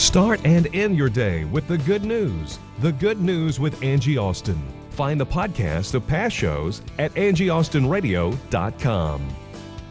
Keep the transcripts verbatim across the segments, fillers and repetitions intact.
Start and end your day with the good news. The Good News with Angie Austin. Find the podcast of past shows at Angie Austin Radio dot com.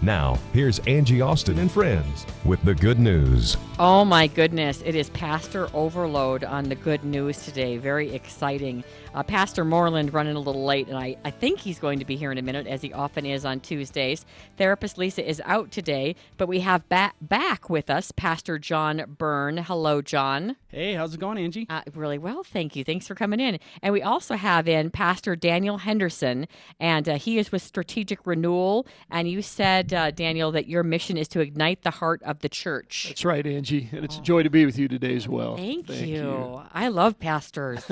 Now, here's Angie Austin and friends with the good news. Oh my goodness, it is pastor overload on the good news today. Very exciting. Uh, Pastor Morlan running a little late, and I, I think he's going to be here in a minute, as he often is on Tuesdays. Therapist Lisa is out today, but we have back, back with us Pastor John Byrne. Hello, John. Hey, how's it going, Angie? Uh, really well, thank you. Thanks for coming in. And we also have in Pastor Daniel Henderson, and uh, he is with Strategic Renewal, and you said, Uh, Daniel, that your mission is to ignite the heart of the church. That's right, Angie. And it's oh. a joy to be with you today as well. Thank, Thank you. you. I love pastors.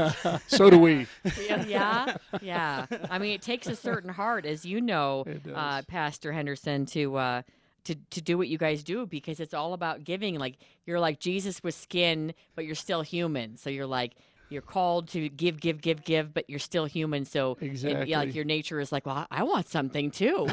So do we. Yeah, yeah. I mean, it takes a certain heart, as you know, uh, Pastor Henderson, to, uh, to to do what you guys do, because it's all about giving. Like, you're like Jesus with skin, but you're still human. So you're like, you're called to give, give, give, give, but you're still human. So, exactly. it, yeah, like your nature is like, well, I want something too.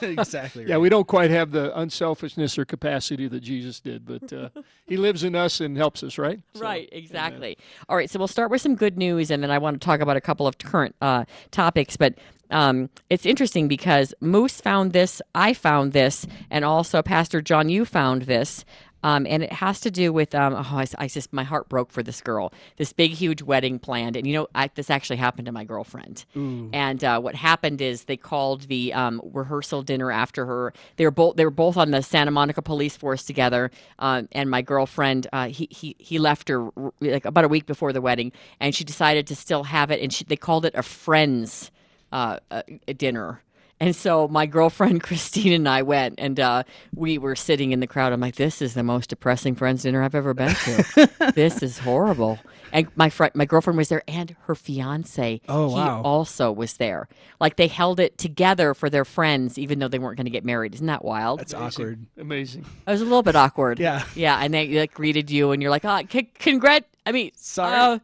Exactly. Right. Yeah, we don't quite have the unselfishness or capacity that Jesus did, but uh, he lives in us and helps us, right? So, right, exactly. Amen. All right, so we'll start with some good news, and then I want to talk about a couple of current uh, topics. But um, it's interesting because Moose found this, I found this, and also Pastor John, you found this. Um, and it has to do with, um, oh, I, I just, my heart broke for this girl, this big, huge wedding planned. And, you know, I, this actually happened to my girlfriend. Ooh. And uh, what happened is they called the um, rehearsal dinner after her. They were both they were both on the Santa Monica police force together. Uh, and my girlfriend, uh, he, he, he left her like about a week before the wedding. And she decided to still have it. And she, they called it a friend's uh, a dinner. And so my girlfriend, Christine, and I went, and uh, we were sitting in the crowd. I'm like, this is the most depressing friends dinner I've ever been to. This is horrible. And my friend, my girlfriend was there, and her fiancé, oh, he wow. also was there. Like, they held it together for their friends, even though they weren't going to get married. Isn't that wild? That's Amazing. awkward. Amazing. It was a little bit awkward. Yeah. Yeah, and they like, greeted you, and you're like, oh, c- congrats. I mean, sorry.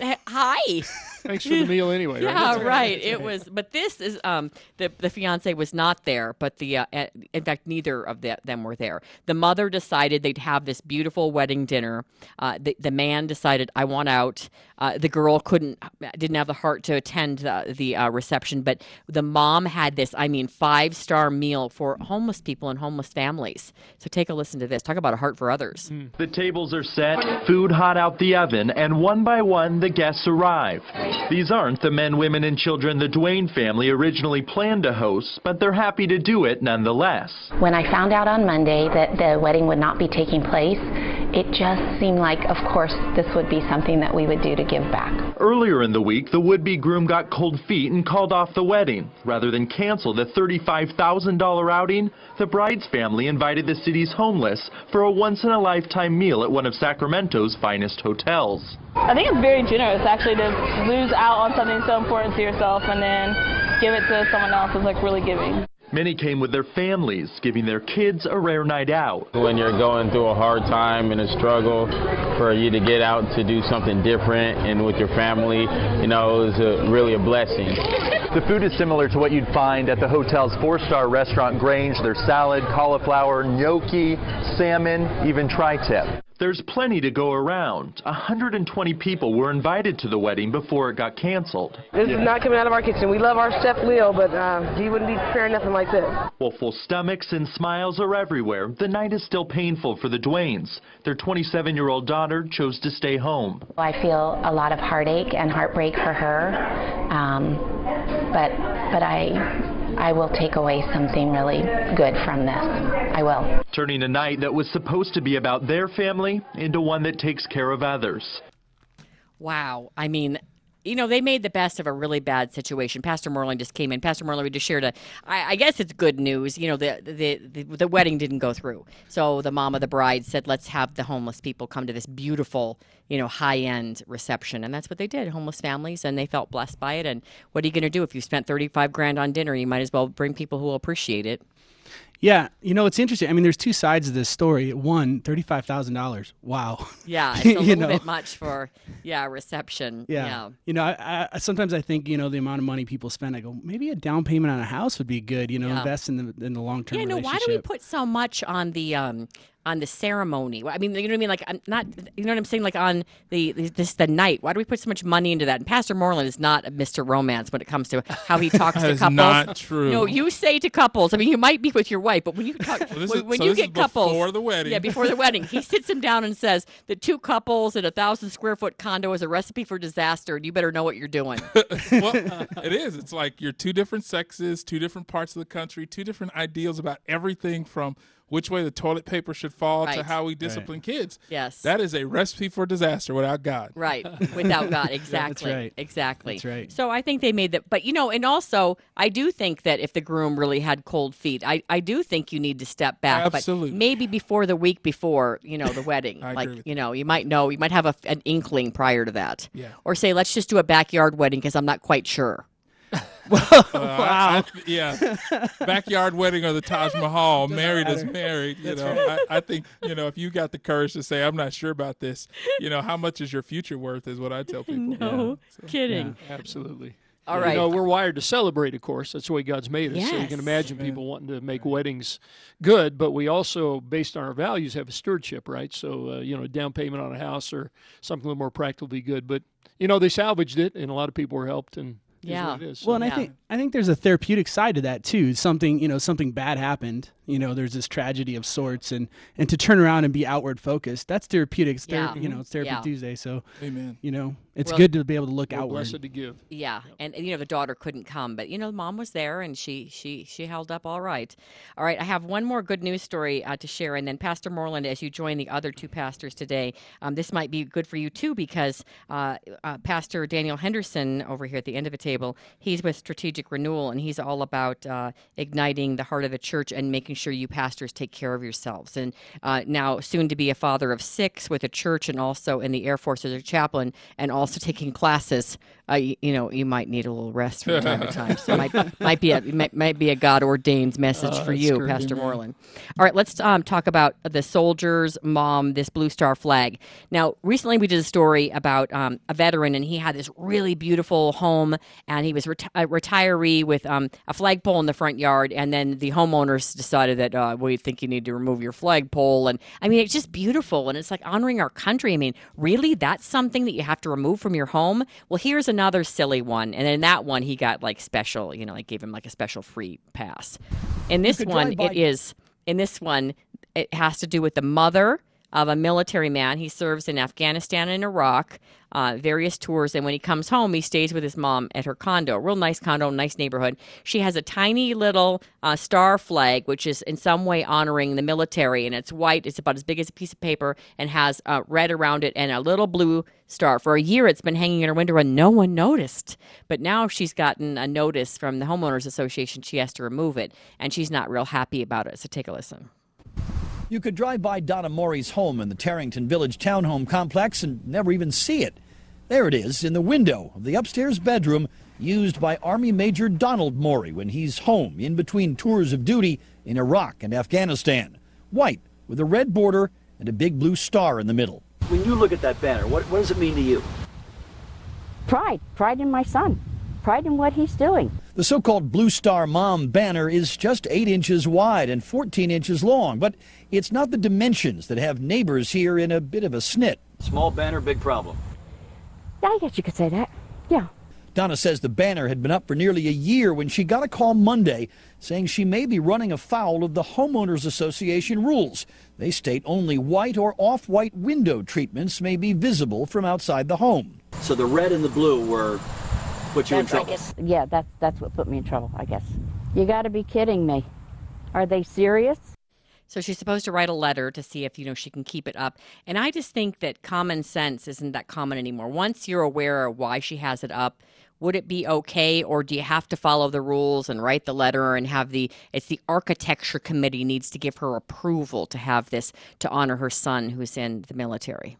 Uh, hi. Thanks for the meal anyway. Right? Yeah, right. right. It was, but this is um, the the fiance was not there, but the uh, in fact neither of the, them were there. The mother decided they'd have this beautiful wedding dinner. Uh, the the man decided I want out. Uh, the girl couldn't didn't have the heart to attend the the uh, reception, but the mom had this. I mean, five star meal for homeless people and homeless families. So take a listen to this. Talk about a heart for others. Mm. The tables are set, food hot out the oven, and one by one the guests arrive. These aren't the men, women, and children the Duane family originally planned to host, but they're happy to do it nonetheless. When I found out on Monday that the wedding would not be taking place, it just seemed like, of course, this would be something that we would do to give back. Earlier in the week, the would-be groom got cold feet and called off the wedding. Rather than cancel the thirty-five thousand dollars outing, the bride's family invited the city's homeless for a once-in-a-lifetime meal at one of Sacramento's finest hotels. I think it's very generous, actually, to lose out on something so important to yourself and then give it to someone else is like really giving. Many came with their families, giving their kids a rare night out. When you're going through a hard time and a struggle, for you to get out to do something different and with your family, you know, is a, really a blessing. The food is similar to what you'd find at the hotel's four-star restaurant Grange. There's salad, cauliflower, gnocchi, salmon, even tri-tip. There's plenty to go around. one hundred twenty people were invited to the wedding before it got canceled. This yeah. is not coming out of our kitchen. We love our chef Leo, but uh, he wouldn't be preparing nothing like this. Well, full stomachs and smiles are everywhere. The night is still painful for the Duanes. Their twenty-seven-year-old daughter chose to stay home. I feel a lot of heartache and heartbreak for her, um, but but I... I will take away something really good from this. I will. Turning a night that was supposed to be about their family into one that takes care of others. Wow. I mean, you know, they made the best of a really bad situation. Pastor Morlan just came in. Pastor Morlan, we just shared a, I, I guess it's good news. You know, the, the the the wedding didn't go through. So the mom of the bride said, let's have the homeless people come to this beautiful, you know, high-end reception. And that's what they did, homeless families, and they felt blessed by it. And what are you going to do if you spent thirty-five grand on dinner? You might as well bring people who will appreciate it. Yeah, you know, it's interesting. I mean, there's two sides of this story. One, thirty-five thousand dollars. Wow. Yeah, it's a little know? bit much for, yeah, reception. Yeah. yeah. You know, I, I, sometimes I think, you know, the amount of money people spend, I go, maybe a down payment on a house would be good, you know, yeah. invest in the in the long-term yeah, relationship. Yeah, no, why do we put so much on the um on the ceremony? I mean, you know what I mean? Like, I'm not, you know what I'm saying? Like, on the, this, the night, why do we put so much money into that? And Pastor Morlan is not a Mister Romance when it comes to how he talks to couples. That's not true. No, you say to couples, I mean, you might be with your wife, but when you talk, so when, is, when so you get couples. Before the wedding. Yeah, before the wedding. He sits him down and says, the two couples in a thousand square foot condo is a recipe for disaster, and you better know what you're doing. Well, it is. It's like you're two different sexes, two different parts of the country, two different ideals about everything from which way the toilet paper should fall right. to how we discipline right. kids. Yes. That is a recipe for disaster without God. Right. Without God. Exactly. Yeah, that's right. Exactly. That's right. So I think they made that. But, you know, and also I do think that if the groom really had cold feet, I, I do think you need to step back. Absolutely. But maybe before the week before, you know, the wedding. I like, agree with you know, you might know, you might have a, an inkling prior to that. Yeah. Or say, let's just do a backyard wedding because I'm not quite sure. Well, uh, wow! I, I, yeah, backyard wedding or the Taj Mahal, married matter. is married. You That's know, right. I, I think you know if you got the courage to say, "I'm not sure about this," you know, how much is your future worth? Is what I tell people. No yeah. so, kidding. Yeah, absolutely. All yeah, right. You know, we're wired to celebrate, of course. That's the way God's made us. Yes. So you can imagine people wanting to make right. weddings good, but we also, based on our values, have a stewardship, right? So, uh, you know, down payment on a house or something a little more practical would be good. But you know, they salvaged it, and a lot of people were helped and. Yeah. Is what it is, so. Well, and yeah. I think I think there's a therapeutic side to that too. Something you know, something bad happened. You know, there's this tragedy of sorts, and, and to turn around and be outward focused, that's therapeutics. Yeah. Thera- you know, it's Therapy yeah. Tuesday. So, amen. You know, it's well, good to be able to look outward. Blessed to give. Yeah, yep. and, and you know, the daughter couldn't come, but you know, the mom was there, and she she she held up all right. All right, I have one more good news story uh, to share, and then Pastor Morlan, as you join the other two pastors today, um, this might be good for you too because uh, uh, Pastor Daniel Henderson over here at the end of the table, he's with Strategic Renewal, and he's all about uh, igniting the heart of the church and making sure you pastors take care of yourselves. And uh, now soon to be a father of six with a church and also in the Air Force as a chaplain and also taking classes. Uh, you, you know, you might need a little rest from time to time. So might might be a might, might be a God-ordained message oh, for you, Pastor man. Morlan. All right, let's um, talk about the soldier's mom, this Blue Star flag. Now, recently we did a story about um, a veteran, and he had this really beautiful home, and he was reti- a retiree with um, a flagpole in the front yard, and then the homeowners decided that uh, we think you need to remove your flagpole. And I mean, it's just beautiful, and it's like honoring our country. I mean, really, that's something that you have to remove from your home? Well, here's another. Another silly one, and in that one he got like special, you know, like gave him like a special free pass. In this one, it is in this one it has to do with the mother of a military man. He serves in Afghanistan and Iraq, uh, various tours, and when he comes home, he stays with his mom at her condo. Real nice condo, nice neighborhood. She has a tiny little uh, star flag, which is in some way honoring the military, and it's white. It's about as big as a piece of paper, and has uh, red around it and a little blue star. For a year, it's been hanging in her window and no one noticed. But now she's gotten a notice from the Homeowners Association. She has to remove it, and she's not real happy about it. So take a listen. You could drive by Donald Morey's home in the Tarrington Village Townhome complex and never even see it. There it is in the window of the upstairs bedroom used by Army Major Donald Morey when he's home in between tours of duty in Iraq and Afghanistan. White with a red border and a big blue star in the middle. When you look at that banner, what, what does it mean to you? Pride. Pride in my son. Pride in what he's doing. The so-called Blue Star Mom banner is just eight inches wide and fourteen inches long, but it's not the dimensions that have neighbors here in a bit of a snit. Small banner, big problem. I guess you could say that, yeah. Donna says the banner had been up for nearly a year when she got a call Monday saying she may be running afoul of the Homeowners Association rules. They state only white or off-white window treatments may be visible from outside the home. So the red and the blue were... put you that's, in trouble. I guess, yeah, that's that's what put me in trouble, I guess. You got to be kidding me. Are they serious? So she's supposed to write a letter to see if, you know, she can keep it up. And I just think that common sense isn't that common anymore. Once you're aware of why she has it up, would it be okay, or do you have to follow the rules and write the letter and have the, it's the architecture committee needs to give her approval to have this, to honor her son who's in the military?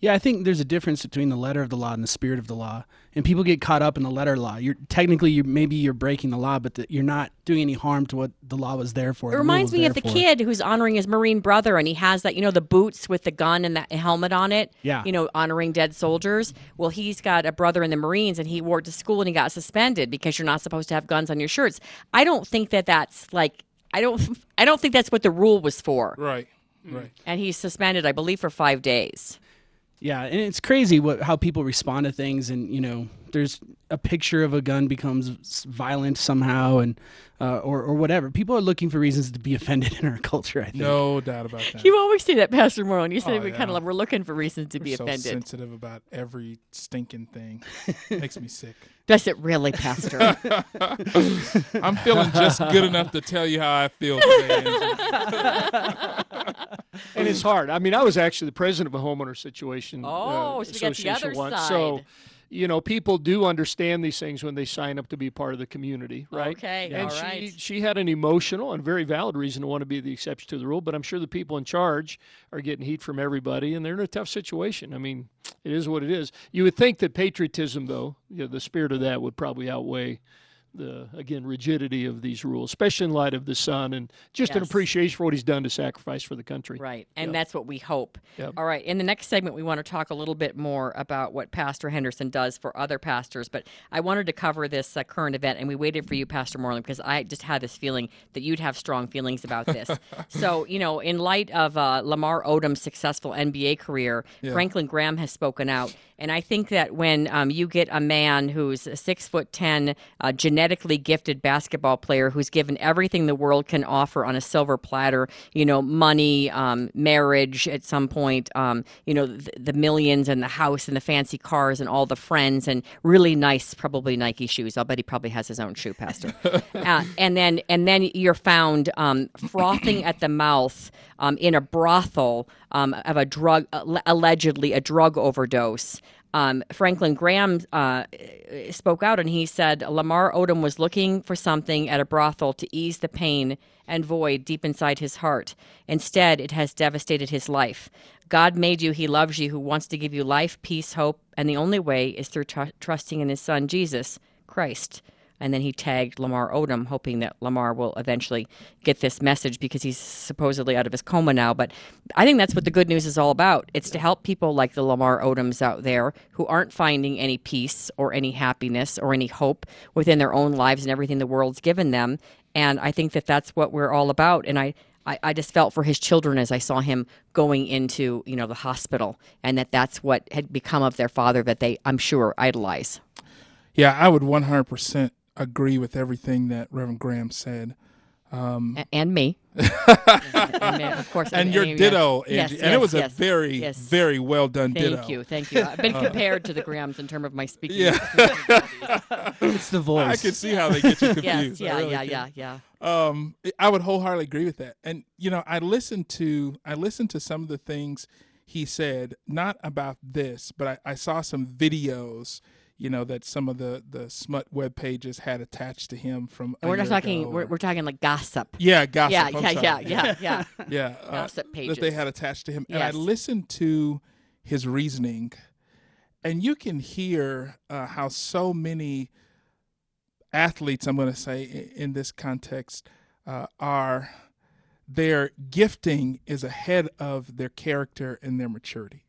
Yeah, I think there's a difference between the letter of the law and the spirit of the law. And people get caught up in the letter law. You're technically, you maybe you're breaking the law, but the, you're not doing any harm to what the law was there for. It reminds me of the kid who's honoring his Marine brother, and he has that, you know, the boots with the gun and that helmet on it. Yeah. You know, honoring dead soldiers. Well, he's got a brother in the Marines, and he wore it to school, and he got suspended because you're not supposed to have guns on your shirts. I don't think that that's like I don't I don't think that's what the rule was for. Right. Right. And he's suspended, I believe, for five days. Yeah, and it's crazy what how people respond to things, and you know, there's a picture of a gun becomes violent somehow, and uh, or or whatever. People are looking for reasons to be offended in our culture. I think no doubt about that. You always say that, Pastor Morlan. You say oh, we yeah. kind of we're looking for reasons to we're be so offended. So sensitive about every stinking thing. Makes me sick. Does it really, Pastor? I'm feeling just good enough to tell you how I feel today. And it's hard. I mean, I was actually the president of a homeowner situation oh, uh, so association once. Side. So, you know, people do understand these things when they sign up to be part of the community, right? Okay, yeah. And all right. she, she had an emotional and very valid reason to want to be the exception to the rule, but I'm sure the people in charge are getting heat from everybody, and they're in a tough situation. I mean, it is what it is. You would think that patriotism, though, you know, the spirit of that would probably outweigh the, again, rigidity of these rules, especially in light of the son, and just yes. an appreciation for what he's done to sacrifice for the country. Right, and yep. that's what we hope. Yep. All right, in the next segment, we want to talk a little bit more about what Pastor Henderson does for other pastors, but I wanted to cover this uh, current event, and we waited for you, Pastor Morlan, because I just had this feeling that you'd have strong feelings about this. So, you know, in light of uh, Lamar Odom's successful N B A career, yeah. Franklin Graham has spoken out, and I think that when um, you get a man who's a six foot ten, uh, genetic genetically gifted basketball player who's given everything the world can offer on a silver platter, you know, money, um, marriage at some point, um, you know, the, the millions and the house and the fancy cars and all the friends and really nice, probably Nike shoes. I'll bet he probably has his own shoe, Pastor. uh, and then and then you're found um, frothing at the mouth um, in a brothel um, of a drug, allegedly a drug overdose. Um, Franklin Graham uh, spoke out, and he said Lamar Odom was looking for something at a brothel to ease the pain and void deep inside his heart. Instead, it has devastated his life. God made you. He loves you, who wants to give you life, peace, hope, and the only way is through tr- trusting in his son, Jesus Christ. And then he tagged Lamar Odom, hoping that Lamar will eventually get this message because he's supposedly out of his coma now. But I think that's what the good news is all about. It's to help people like the Lamar Odoms out there who aren't finding any peace or any happiness or any hope within their own lives and everything the world's given them. And I think that that's what we're all about. And I, I, I just felt for his children as I saw him going into, you know, the hospital, and that that's what had become of their father that they, I'm sure, idolize. Yeah, I would one hundred percent. Agree with everything that Reverend Graham said, um, and, and me, and, of course, and, and your and, ditto, yes, Angie, yes, and it was yes, a very, yes. very well done thank ditto. Thank you, thank you. I've been compared uh, to the Grahams in terms of my speaking. Yeah. It's the voice. I can see how they get you confused. Yes, yeah, really yeah, yeah, yeah, yeah. Um, I would wholeheartedly agree with that. And you know, I listened to I listened to some of the things he said, not about this, but I, I saw some videos. You know, that some of the, the smut web pages had attached to him from. And we're not talking, we're, we're talking like gossip. Yeah, gossip. Yeah, yeah, yeah, yeah, yeah, yeah. Uh, gossip pages. That they had attached to him. Yes. And I listened to his reasoning, and you can hear uh, how so many athletes, I'm going to say in, in this context, uh, are, their gifting is ahead of their character and their maturity.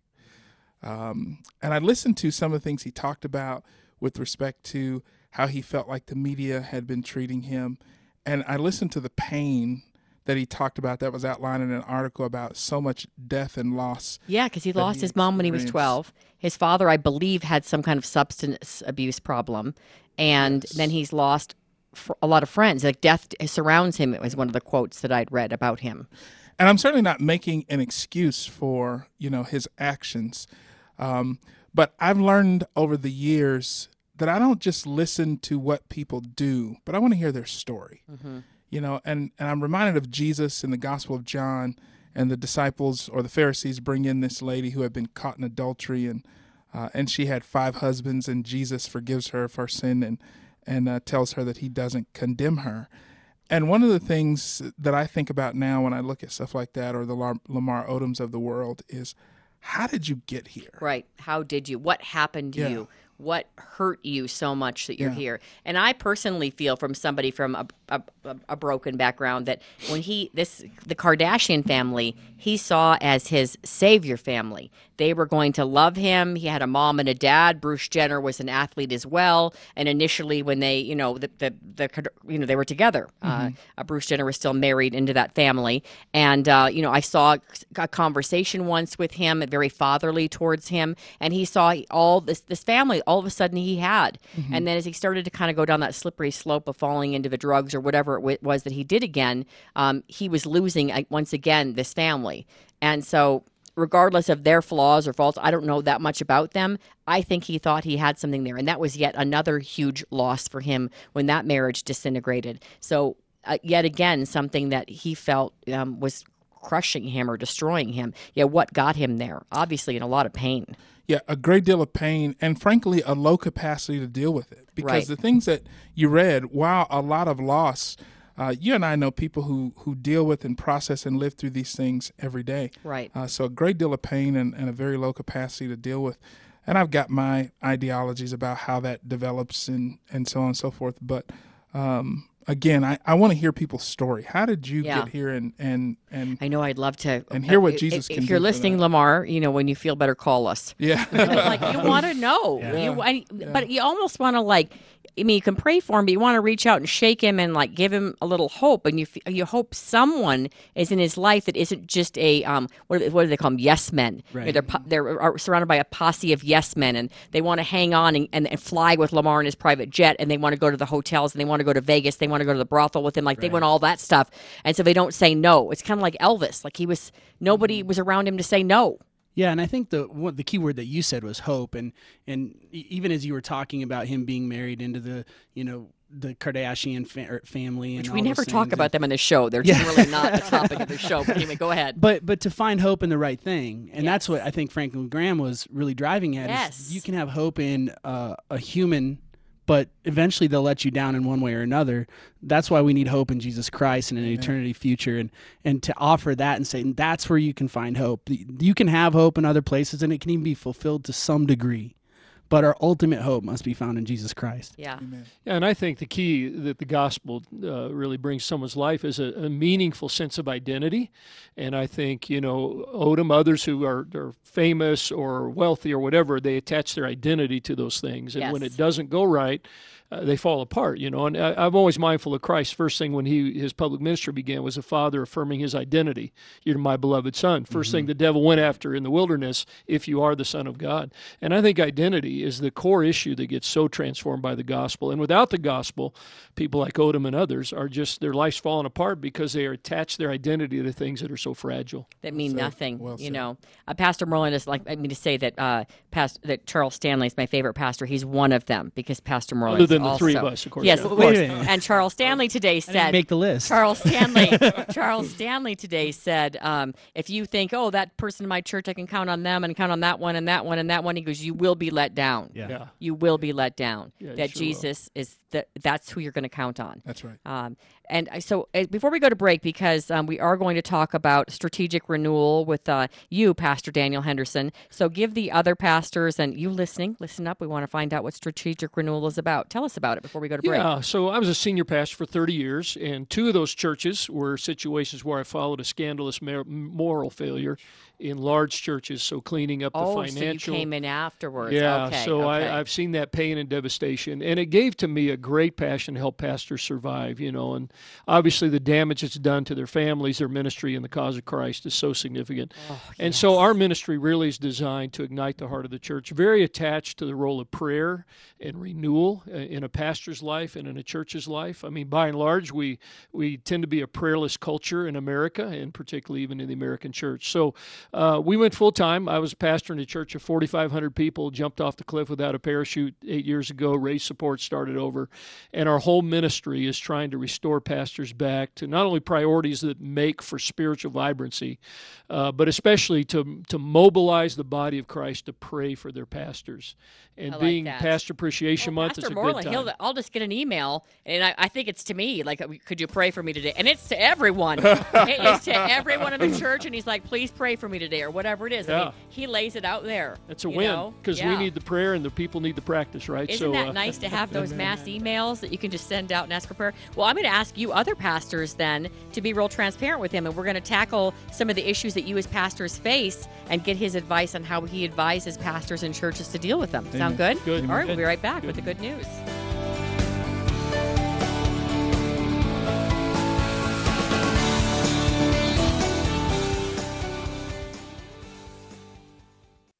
Um, and I listened to some of the things he talked about with respect to how he felt like the media had been treating him. And I listened to the pain that he talked about that was outlined in an article about so much death and loss. Yeah, because he lost he his mom when he was twelve. His father, I believe, had some kind of substance abuse problem. And yes. then he's lost a lot of friends. Like, death surrounds him. It was one of the quotes that I'd read about him. And I'm certainly not making an excuse for, you know, his actions. Um, but I've learned over the years that I don't just listen to what people do, but I want to hear their story, mm-hmm. you know, and, and I'm reminded of Jesus in the Gospel of John, and the disciples or the Pharisees bring in this lady who had been caught in adultery, and uh, and she had five husbands, and Jesus forgives her for her sin and, and uh, tells her that he doesn't condemn her. And one of the things that I think about now when I look at stuff like that, or the Lamar Odoms of the world, is how did you get here? Right. How did you? What happened to yeah. you? What hurt you so much that you're yeah. here? And I personally feel from somebody from a, a, a broken background that when he, this, the Kardashian family, he saw as his savior family. They were going to love him. He had a mom and a dad. Bruce Jenner was an athlete as well. And initially when they, you know, the, the, the you know, they were together. Mm-hmm. Uh, Bruce Jenner was still married into that family. And, uh, you know, I saw a conversation once with him, very fatherly towards him. And he saw all this, this family all of a sudden he had. Mm-hmm. And then as he started to kind of go down that slippery slope of falling into the drugs or whatever it was that he did again, um, he was losing, uh, once again, this family. And so regardless of their flaws or faults, I don't know that much about them. I think he thought he had something there. And that was yet another huge loss for him when that marriage disintegrated. So uh, yet again, something that he felt um, was crushing him or destroying him. Yeah, what got him there? Obviously in a lot of pain. Yeah, a great deal of pain and, frankly, a low capacity to deal with it. Because right. the things that you read, while a lot of loss, uh, you and I know people who, who deal with and process and live through these things every day. Right. Uh, so a great deal of pain and, and a very low capacity to deal with. And I've got my ideologies about how that develops and, and so on and so forth. But um Again, I, I want to hear people's story. How did you yeah. get here? And, and, and I know I'd love to. And hear what uh, Jesus if, can do. If you're do listening, Lamar, you know, when you feel better, call us. Yeah. Like, you want to know. Yeah. You, I, yeah. But you almost want to, like, I mean, you can pray for him, but you want to reach out and shake him and, like, give him a little hope. And you you hope someone is in his life that isn't just a, um, what, do they, what do they call them, yes men. Right. You know, they're they're are surrounded by a posse of yes men, and they want to hang on and, and, and fly with Lamar in his private jet, and they want to go to the hotels, and they want to go to Vegas, they want to go to the brothel with him. Like, right. they want all that stuff. And so they don't say no. It's kind of like Elvis. Like, he was, nobody mm-hmm. was around him to say no. Yeah, and I think the what, the key word that you said was hope, and and even as you were talking about him being married into the you know the Kardashian fa- family, and which we never talk about them on the show. They're yeah. just really not the topic of the show. But anyway, go ahead. But but to find hope in the right thing, and yes. that's what I think Franklin Graham was really driving at. Yes, is you can have hope in uh, a human. But eventually they'll let you down in one way or another. That's why we need hope in Jesus Christ and an yeah. eternity future, and and to offer that and say that's where you can find hope. You can have hope in other places, and it can even be fulfilled to some degree. But our ultimate hope must be found in Jesus Christ. Yeah. Amen. Yeah, and I think the key that the gospel uh, really brings someone's life is a, a meaningful sense of identity. And I think, you know, Odom, others who are, are famous or wealthy or whatever, they attach their identity to those things. And yes. when it doesn't go right, uh, they fall apart, you know. And I, I'm always mindful of Christ's first thing when he his public ministry began was a father affirming his identity. You're my beloved son. First mm-hmm. thing the devil went after in the wilderness, if you are the son of God. And I think identity is the core issue that gets so transformed by the gospel. And without the gospel, people like Odom and others are just, their life's falling apart because they are attached their identity to things that are so fragile. That mean well nothing, well you said. know. Uh, Pastor Morlan is like, I mean to say that uh, past, that Charles Stanley is my favorite pastor. He's one of them because Pastor Morlan is also. Other than the three of us, of course. Yes, yeah. of course. And Charles Stanley today said. I didn't make the list. Charles Stanley, Charles Stanley today said, um, if you think, oh, that person in my church, I can count on them and count on that one and that one and that one, he goes, you will be let down. Yeah. Yeah. You will be let down. Yeah, that sure Jesus will. is the, that's who you're going to count on. That's right. Um, and so uh, before we go to break, because um, we are going to talk about strategic renewal with uh, you, Pastor Daniel Henderson. So give the other pastors and you listening, listen up. We want to find out what strategic renewal is about. Tell us about it before we go to break. Yeah, so I was a senior pastor for thirty years, and two of those churches were situations where I followed a scandalous moral failure in large churches, so cleaning up the oh, financial. Oh, so you came in afterwards. Yeah, okay, so okay. I, I've seen that pain and devastation, and it gave to me a great passion to help pastors survive, you know, and obviously the damage it's done to their families, their ministry, and the cause of Christ is so significant. Oh, yes. And so our ministry really is designed to ignite the heart of the church, very attached to the role of prayer and renewal in a pastor's life and in a church's life. I mean, by and large, we, we tend to be a prayerless culture in America, and particularly even in the American church. So Uh, we went full-time. I was pastoring a church of forty-five hundred people, jumped off the cliff without a parachute eight years ago, raised support, started over. And our whole ministry is trying to restore pastors back to not only priorities that make for spiritual vibrancy, uh, but especially to to mobilize the body of Christ to pray for their pastors. And like being that. Pastor Appreciation well, Month Pastor is a Morlan, good time. He'll, I'll just get an email, and I, I think it's to me, like, could you pray for me today? And it's to everyone. It is to everyone in the church, and he's like, please pray for me today, or whatever it is. Yeah. I mean, he lays it out there. That's a win, because yeah. we need the prayer, and the people need the practice, right? Isn't so, that uh, nice to have those mass emails that you can just send out and ask for prayer? Well, I'm going to ask you other pastors then to be real transparent with him, and we're going to tackle some of the issues that you as pastors face and get his advice on how he advises pastors and churches to deal with them. Amen. Sound good? Good. All right, we'll be right back good. with the good news.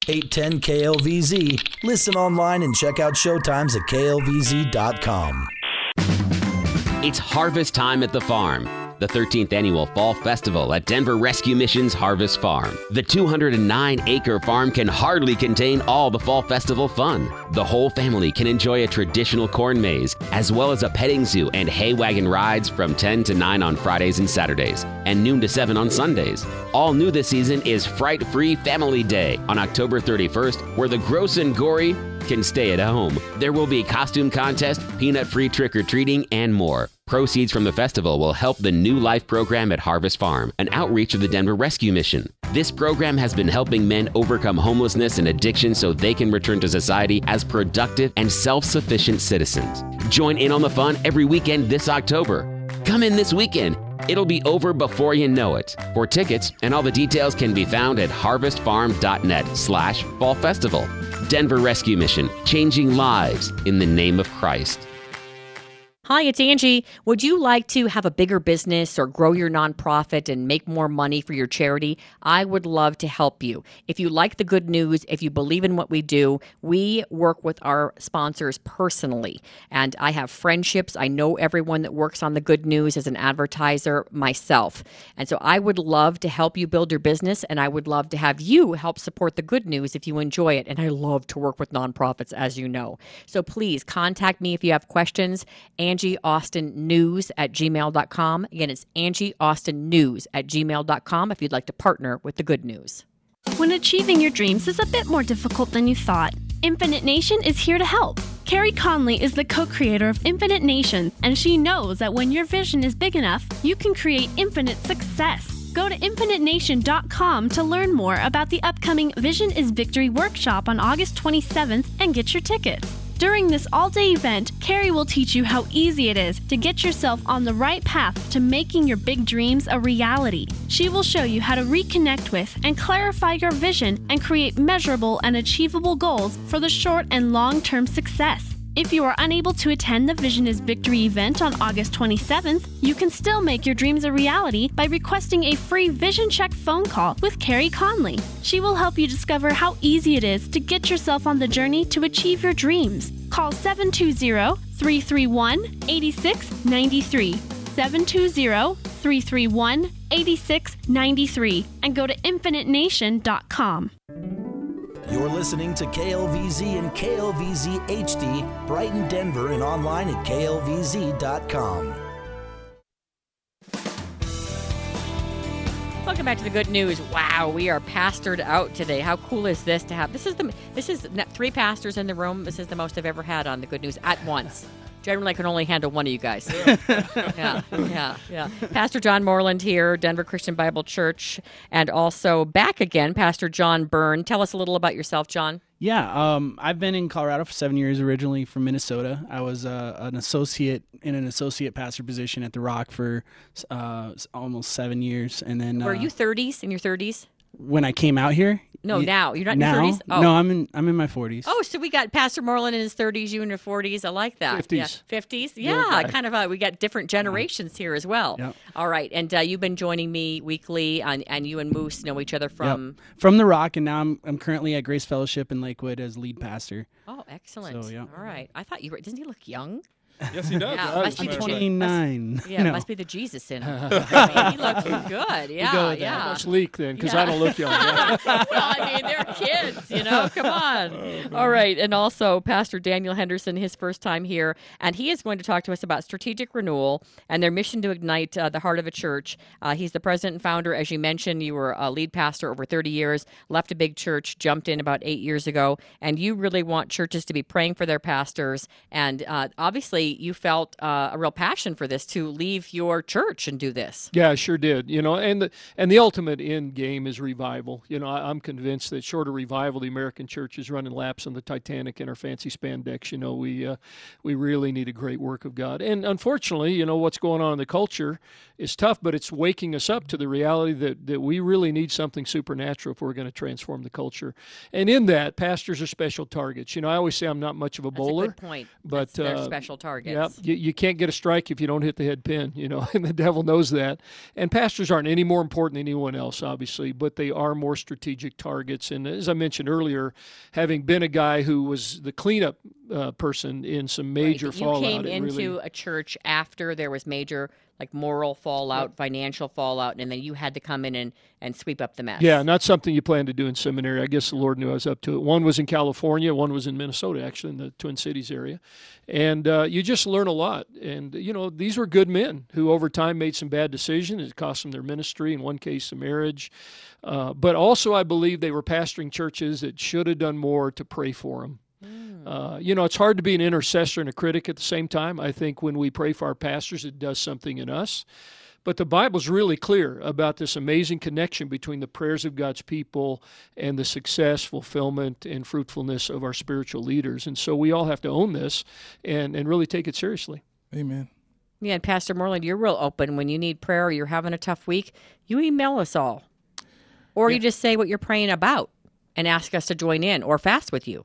eight ten K L V Z. Listen online and check out showtimes at K L V Z dot com. It's harvest time at the farm. The thirteenth Annual Fall Festival at Denver Rescue Mission's Harvest Farm. The two hundred nine acre farm can hardly contain all the Fall Festival fun. The whole family can enjoy a traditional corn maze, as well as a petting zoo and hay wagon rides from ten to nine on Fridays and Saturdays, and noon to seven on Sundays. All new this season is Fright-Free Family Day on October thirty-first, where the gross and gory can stay at home. There will be costume contest, peanut-free trick-or-treating, and more. Proceeds from the festival will help the New Life program at Harvest Farm, an outreach of the Denver Rescue Mission. This program has been helping men overcome homelessness and addiction so they can return to society as productive and self-sufficient citizens. Join in on the fun every weekend this October. Come in this weekend. It'll be over before you know it. For tickets and all the details can be found at harvest farm dot net slash fall festival. Denver Rescue Mission, changing lives in the name of Christ. Hi, it's Angie. Would you like to have a bigger business or grow your nonprofit and make more money for your charity? I would love to help you. If you like the good news, if you believe in what we do, we work with our sponsors personally. And I have friendships. I know everyone that works on the good news as an advertiser myself. And so I would love to help you build your business, and I would love to have you help support the good news if you enjoy it. And I love to work with nonprofits, as you know. So please contact me if you have questions. And Angie Austin News at gmail dot com. Again, it's Angie Austin News at gmail dot com if you'd like to partner with the good news. When achieving your dreams is a bit more difficult than you thought, Infinite Nation is here to help. Carey Conley is the co-creator of Infinite Nation, and she knows that when your vision is big enough, you can create infinite success. Go to infinite nation dot com to learn more about the upcoming Vision is Victory workshop on August twenty-seventh and get your tickets. During this all-day event, Carey will teach you how easy it is to get yourself on the right path to making your big dreams a reality. She will show you how to reconnect with and clarify your vision and create measurable and achievable goals for the short and long-term success. If you are unable to attend the Vision is Victory event on August twenty-seventh, you can still make your dreams a reality by requesting a free Vision Check phone call with Carey Conley. She will help you discover how easy it is to get yourself on the journey to achieve your dreams. Call seven two zero, three three one, eight six nine three, seven two zero, three three one, eight six nine three, and go to infinite nation dot com. You're listening to K L V Z and K L V Z H D, Brighton, Denver, and online at K L V Z dot com. Welcome back to the good news. Wow, we are pastored out today. How cool is this to have? This is the this is three pastors in the room. This is the most I've ever had on the good news at once. Generally, I can only handle one of you guys. yeah, yeah, yeah. Pastor John Morlan here, Denver Christian Bible Church, and also back again, Pastor John Byrne. Tell us a little about yourself, John. Yeah, um, I've been in Colorado for seven years, originally from Minnesota. I was uh, an associate in an associate pastor position at The Rock for uh, almost seven years. And then Were uh, you thirties, in your thirties? When I came out here? No, you, now. You're not now? in your thirties? Oh. No, I'm in I'm in my forties. Oh, so we got Pastor Morlan in his thirties, you in your forties. I like that. fifties. Yeah. fifties? Yeah, yeah, kind of. A, we got different generations yeah. here as well. Yep. All right, and uh, you've been joining me weekly, on, and you and Moose know each other from? Yep. From The Rock, and now I'm I'm currently at Grace Fellowship in Lakewood as lead pastor. Oh, excellent. So, yeah. All right. I thought you were, doesn't he look young? Yes, he does. Yeah, must be the twenty-nine. Must, yeah, no. must be the Jesus in him. I mean, he looks good. Yeah, you go with yeah. That. Let's leak then, because yeah. I don't look young. Well, I mean, they're kids. you know? Come on. Oh, all right. And also Pastor Daniel Henderson, his first time here, and he is going to talk to us about Strategic Renewal and their mission to ignite uh, the heart of a church. Uh, he's the president and founder. As you mentioned, you were a lead pastor over thirty years, left a big church, jumped in about eight years ago, and you really want churches to be praying for their pastors. And uh, obviously you felt uh, a real passion for this, to leave your church and do this. Yeah, I sure did. You know, and the, and the ultimate end game is revival. You know, I, I'm convinced that short of revival, the American church is running laps on the Titanic in our fancy spandex. You know, we uh, we really need a great work of God. And unfortunately, you know, what's going on in the culture is tough, but it's waking us up to the reality that, that we really need something supernatural if we're going to transform the culture. And in that, pastors are special targets. You know, I always say I'm not much of a bowler. That's a good point. But That's their uh, special targets. Yeah, you, you can't get a strike if you don't hit the head pin, you know, and the devil knows that. And pastors aren't any more important than anyone else, obviously, but they are more strategic targets. And as I mentioned earlier, having been a guy who was the cleanup uh, person in some major right. fallout. You came into really... a church after there was major like moral fallout, yep. financial fallout, and then you had to come in and, and sweep up the mess. Yeah, not something you planned to do in seminary. I guess the Lord knew I was up to it. One was in California, one was in Minnesota, actually, in the Twin Cities area. And uh, you just learn a lot. And, you know, these were good men who over time made some bad decisions. It cost them their ministry, in one case, a marriage. Uh, but also, I believe they were pastoring churches that should have done more to pray for them. Uh, you know, it's hard to be an intercessor and a critic at the same time. I think when we pray for our pastors, it does something in us. But the Bible's really clear about this amazing connection between the prayers of God's people and the success, fulfillment, and fruitfulness of our spiritual leaders. And so we all have to own this and, and really take it seriously. Amen. Yeah, and Pastor Morlan, you're real open. When you need prayer or you're having a tough week, you email us all. Or yeah. you just say what you're praying about and ask us to join in or fast with you.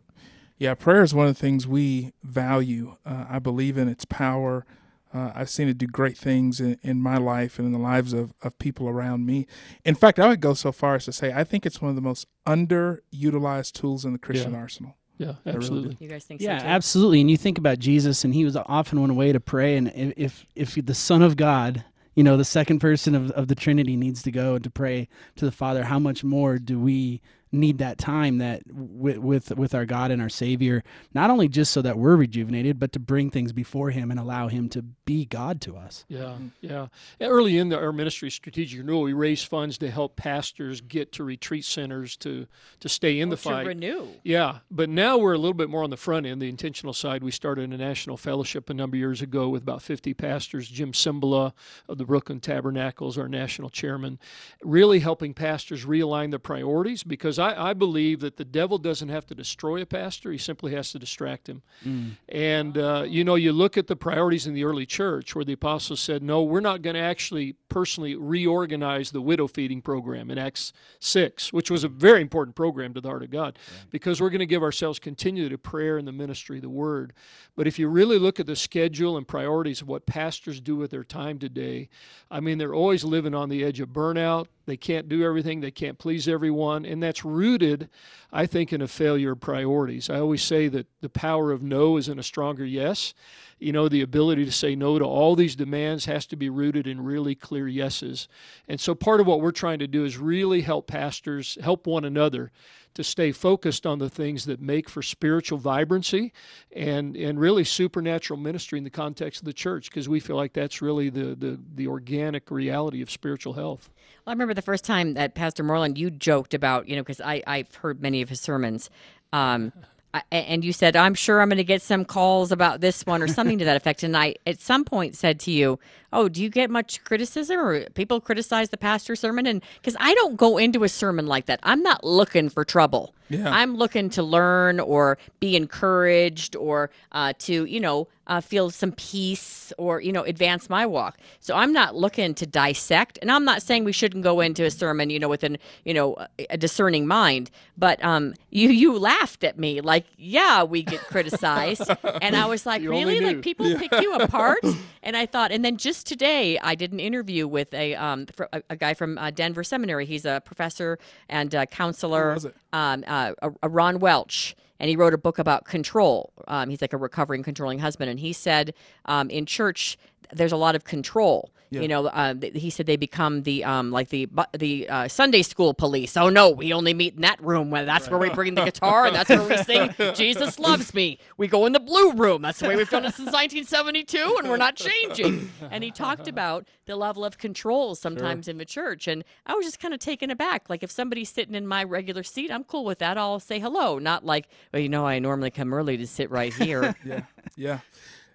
Yeah, prayer is one of the things we value. Uh, I believe in its power. Uh, I've seen it do great things in, in my life and in the lives of, of people around me. In fact, I would go so far as to say I think it's one of the most underutilized tools in the Christian yeah. arsenal. Yeah, absolutely. Really you guys think yeah, so too? Yeah, absolutely. And you think about Jesus, and he was often one way to pray. And if if the Son of God, you know, the second person of, of the Trinity needs to go to pray to the Father, how much more do we need that time that with, with with our God and our Savior, not only just so that we're rejuvenated, but to bring things before him and allow him to be God to us. Yeah, yeah. Early in the, our ministry, Strategic Renewal, we raised funds to help pastors get to retreat centers to, to stay in well, the fight. To renew. Yeah, but now we're a little bit more on the front end, the intentional side. We started a national fellowship a number of years ago with about fifty pastors. Jim Cimbala of the Brooklyn Tabernacles, our national chairman, really helping pastors realign their priorities, because I, I believe that the devil doesn't have to destroy a pastor. He simply has to distract him. Mm. And, uh, you know, you look at the priorities in the early church where the apostles said, no, we're not going to actually personally reorganize the widow feeding program in Acts six, which was a very important program to the heart of God, yeah. because we're going to give ourselves continually to prayer and the ministry of the word. But if you really look at the schedule and priorities of what pastors do with their time today, I mean, they're always living on the edge of burnout. They can't do everything. They can't please everyone. And that's rooted, I think, in a failure of priorities. I always say that the power of no is in a stronger yes. You know, the ability to say no to all these demands has to be rooted in really clear yeses. And so part of what we're trying to do is really help pastors, help one another to stay focused on the things that make for spiritual vibrancy and, and really supernatural ministry in the context of the church, because we feel like that's really the, the, the organic reality of spiritual health. Well, I remember the first time that Pastor Morlan, you joked about, you know, because I've heard many of his sermons, um, I, and you said, I'm sure I'm going to get some calls about this one or something to that effect. And I, at some point, said to you, oh, do you get much criticism or people criticize the pastor's sermon? And because I don't go into a sermon like that. I'm not looking for trouble. Yeah. I'm looking to learn or be encouraged or uh, to, you know, uh, feel some peace or, you know, advance my walk. So I'm not looking to dissect. And I'm not saying we shouldn't go into a sermon, you know, with an, you know, a discerning mind. But um, you, you laughed at me like, yeah, we get criticized. And I was like, you really? Like people yeah. pick you apart? And I thought, and then just today, I did an interview with a um, a, a guy from uh, Denver Seminary. He's a professor and uh, counselor, um, uh, a, a Ron Welch, and he wrote a book about control. Um, he's like a recovering, controlling husband, and he said um, in church there's a lot of control. Yeah. You know, uh, he said they become the um, like the the uh, Sunday school police. Oh no, we only meet in that room. Where that's right. where we bring the guitar. And that's where we sing "Jesus Loves Me." We go in the blue room. That's the way we've done it since nineteen seventy-two, and we're not changing. And he talked about the level of control sometimes sure. in the church, and I was just kind of taken aback. Like if somebody's sitting in my regular seat, I'm cool with that. I'll say hello. Not like, well, you know, I normally come early to sit right here. yeah, yeah.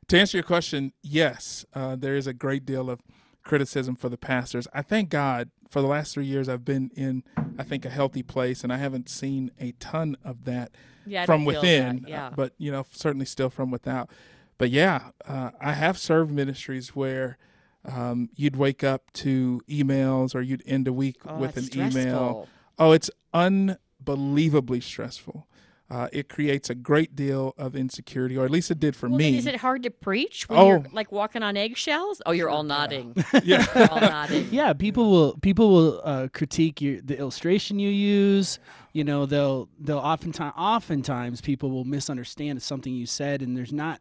To answer your question, yes, uh, there is a great deal of criticism for the pastors. I thank God for the last three years I've been in, I think, a healthy place, and I haven't seen a ton of that yeah, from within, yeah. uh, but, you know, certainly still from without. But, yeah, uh, I have served ministries where um, you'd wake up to emails or you'd end a week oh, with an stressful. email. Oh, it's unbelievably stressful. Uh, it creates a great deal of insecurity, or at least it did for well, me. Is it hard to preach when oh. you're like walking on eggshells? Oh, you're all nodding. Yeah, you're all nodding. Yeah, people will people will uh, critique your, the illustration you use. You know, they'll they'll oftentimes oftentimes people will misunderstand something you said, and there's not.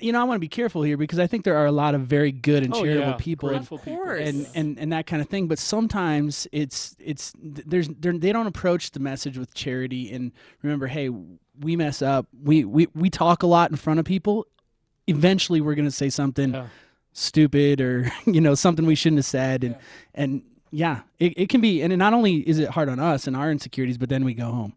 You know, I want to be careful here because I think there are a lot of very good and charitable oh, yeah. people, and, and and and that kind of thing. But sometimes it's it's there's they don't approach the message with charity. And remember, hey, we mess up. We we we talk a lot in front of people. Eventually, we're going to say something yeah. stupid or you know something we shouldn't have said. And yeah. and yeah, it it can be. And it not only is it hard on us and our insecurities, but then we go home.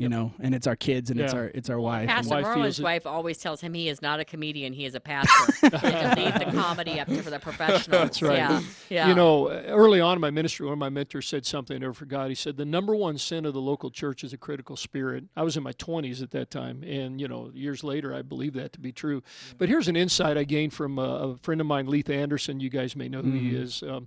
You yep. know, and it's our kids, and yeah. it's our it's our wife. Pastor wife Morlan's wife always tells him he is not a comedian; he is a pastor. He just leaves the comedy up to for the professionals. That's right. Yeah. yeah. You know, early on in my ministry, one of my mentors said something I never forgot. He said, "The number one sin of the local church is a critical spirit." I was in my twenties at that time, and you know, years later, I believe that to be true. Yeah. But here's an insight I gained from a, a friend of mine, Leith Anderson. You guys may know who mm-hmm. he is. Um,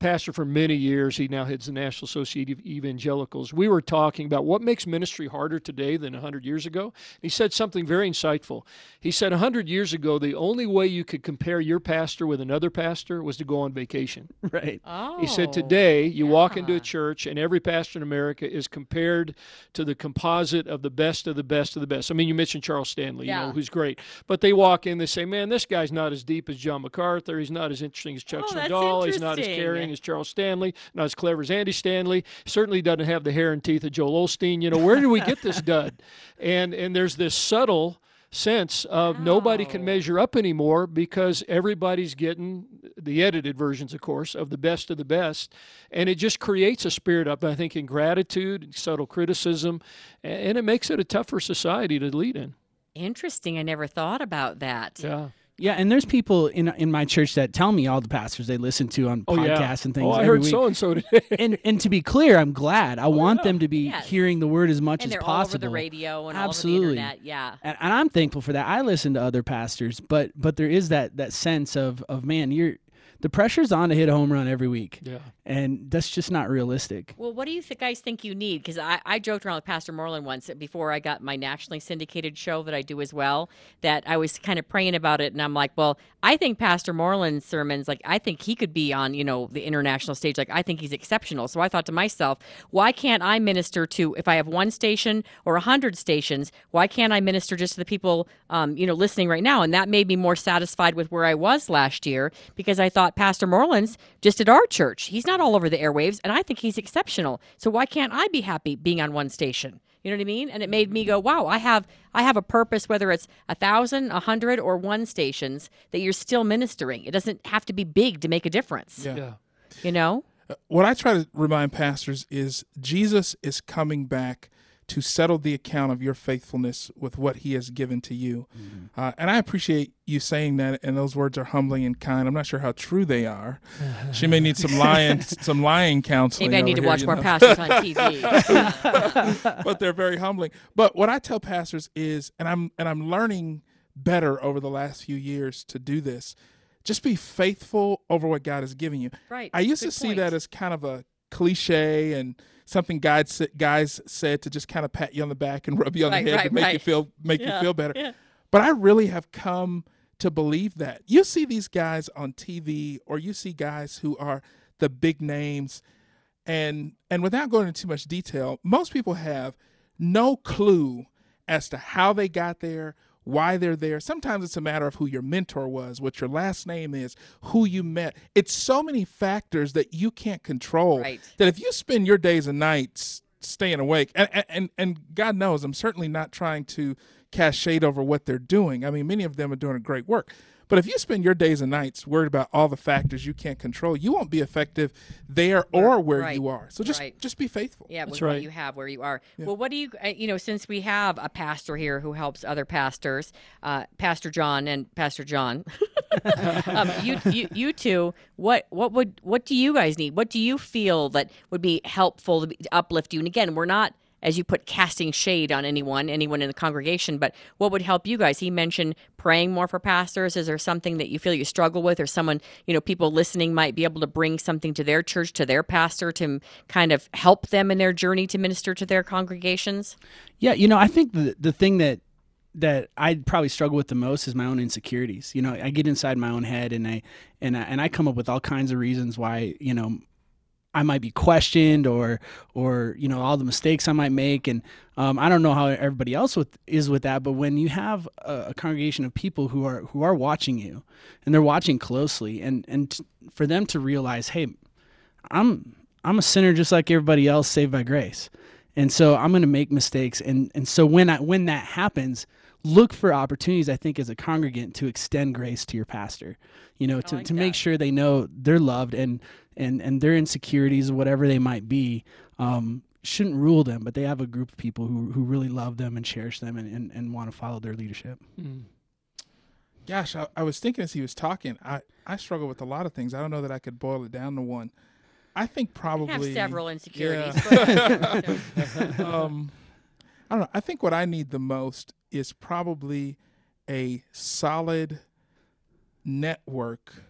pastor for many years. He now heads the National Association of Evangelicals. We were talking about what makes ministry harder today than one hundred years ago. He said something very insightful. He said one hundred years ago, the only way you could compare your pastor with another pastor was to go on vacation. Right. Oh, he said today you yeah. walk into a church and every pastor in America is compared to the composite of the best of the best of the best. I mean, you mentioned Charles Stanley, yeah. you know, who's great. But they walk in, they say, man, this guy's not as deep as John MacArthur. He's not as interesting as Chuck oh, Swindoll. He's not as caring as Charles Stanley, not as clever as Andy Stanley, certainly doesn't have the hair and teeth of Joel Osteen. You know, where do we get this dud? And and there's this subtle sense of wow. nobody can measure up anymore because everybody's getting the edited versions, of course, of the best of the best. And it just creates a spirit up, I think, ingratitude, subtle criticism, and it makes it a tougher society to lead in. Interesting. I never thought about that. Yeah. Yeah, and there's people in in my church that tell me all the pastors they listen to on oh, podcasts yeah. and things. Oh, I every heard week. so and so today. And and to be clear, I'm glad. I oh, want yeah. them to be yes. hearing the word as much and as possible. And they're all over the radio and Absolutely. all over the internet. Yeah, and, and I'm thankful for that. I listen to other pastors, but but there is that that sense of of man, you're. The pressure's on to hit a home run every week, yeah, and that's just not realistic. Well, what do you guys think you need? Because I, I joked around with Pastor Morlan once before I got my nationally syndicated show that I do as well, that I was kind of praying about it, and I'm like, well, I think Pastor Morlan's sermons, like, I think he could be on, you know, the international stage. Like, I think he's exceptional. So I thought to myself, why can't I minister to, if I have one station or one hundred stations, why can't I minister just to the people, um, you know, listening right now? And that made me more satisfied with where I was last year, because I thought, Pastor Morlan's just at our church. He's not all over the airwaves, and I think he's exceptional. So why can't I be happy being on one station? You know what I mean? And it made me go, wow, I have I have a purpose, whether it's a thousand, a hundred, or one stations, that you're still ministering. It doesn't have to be big to make a difference. Yeah. yeah. You know? What I try to remind pastors is Jesus is coming back to settle the account of your faithfulness with what he has given to you. Mm-hmm. Uh, and I appreciate you saying that, and those words are humbling and kind. I'm not sure how true they are. Uh-huh. She may need some lying, some lying counseling. Maybe I need to here, watch more know? pastors on T V. But they're very humbling. But what I tell pastors is, and I'm and I'm learning better over the last few years to do this, just be faithful over what God has given you. Right. I used Good to point. see that as kind of a cliche and something guys guys said to just kind of pat you on the back and rub you on right, the head right, to make right. you feel make yeah, you feel better. Yeah. But I really have come to believe that. You see these guys on T V, or you see guys who are the big names, and and without going into too much detail, most people have no clue as to how they got there, why they're there. Sometimes it's a matter of who your mentor was, what your last name is, who you met. It's so many factors that you can't control, right, that if you spend your days and nights staying awake, and, and, and God knows I'm certainly not trying to cast shade over what they're doing. I mean, many of them are doing great work. But if you spend your days and nights worried about all the factors you can't control, you won't be effective there or where right. you are. So just right. just be faithful. Yeah, with That's right. what you have, where you are. Yeah. Well, what do you, you know, since we have a pastor here who helps other pastors, uh, Pastor John and Pastor John, um, you, you you two, what what would what do you guys need? What do you feel that would be helpful to, be, to uplift you? And again, we're not, as you put, casting shade on anyone, anyone in the congregation, but what would help you guys? He mentioned praying more for pastors. Is there something that you feel you struggle with, or someone, you know, people listening might be able to bring something to their church, to their pastor, to kind of help them in their journey to minister to their congregations? Yeah, you know, I think the the thing that that I'd probably struggle with the most is my own insecurities. You know, I get inside my own head, and I and I, and I come up with all kinds of reasons why, you know, I might be questioned, or, or, you know, all the mistakes I might make. And um, I don't know how everybody else with, is with that, but when you have a, a congregation of people who are, who are watching you, and they're watching closely, and, and t- for them to realize, hey, I'm, I'm a sinner just like everybody else, saved by grace. And so I'm going to make mistakes. And, and so when I, when that happens, look for opportunities, I think, as a congregant to extend grace to your pastor, you know, to, like to make sure they know they're loved, and, and, and their insecurities, whatever they might be, um, shouldn't rule them, but they have a group of people who, who really love them and cherish them, and, and, and want to follow their leadership. Mm. Gosh, I, I was thinking as he was talking, I, I struggle with a lot of things. I don't know that I could boil it down to one. I think probably I have several insecurities. Yeah. um, I don't know. I think what I need the most is probably a solid network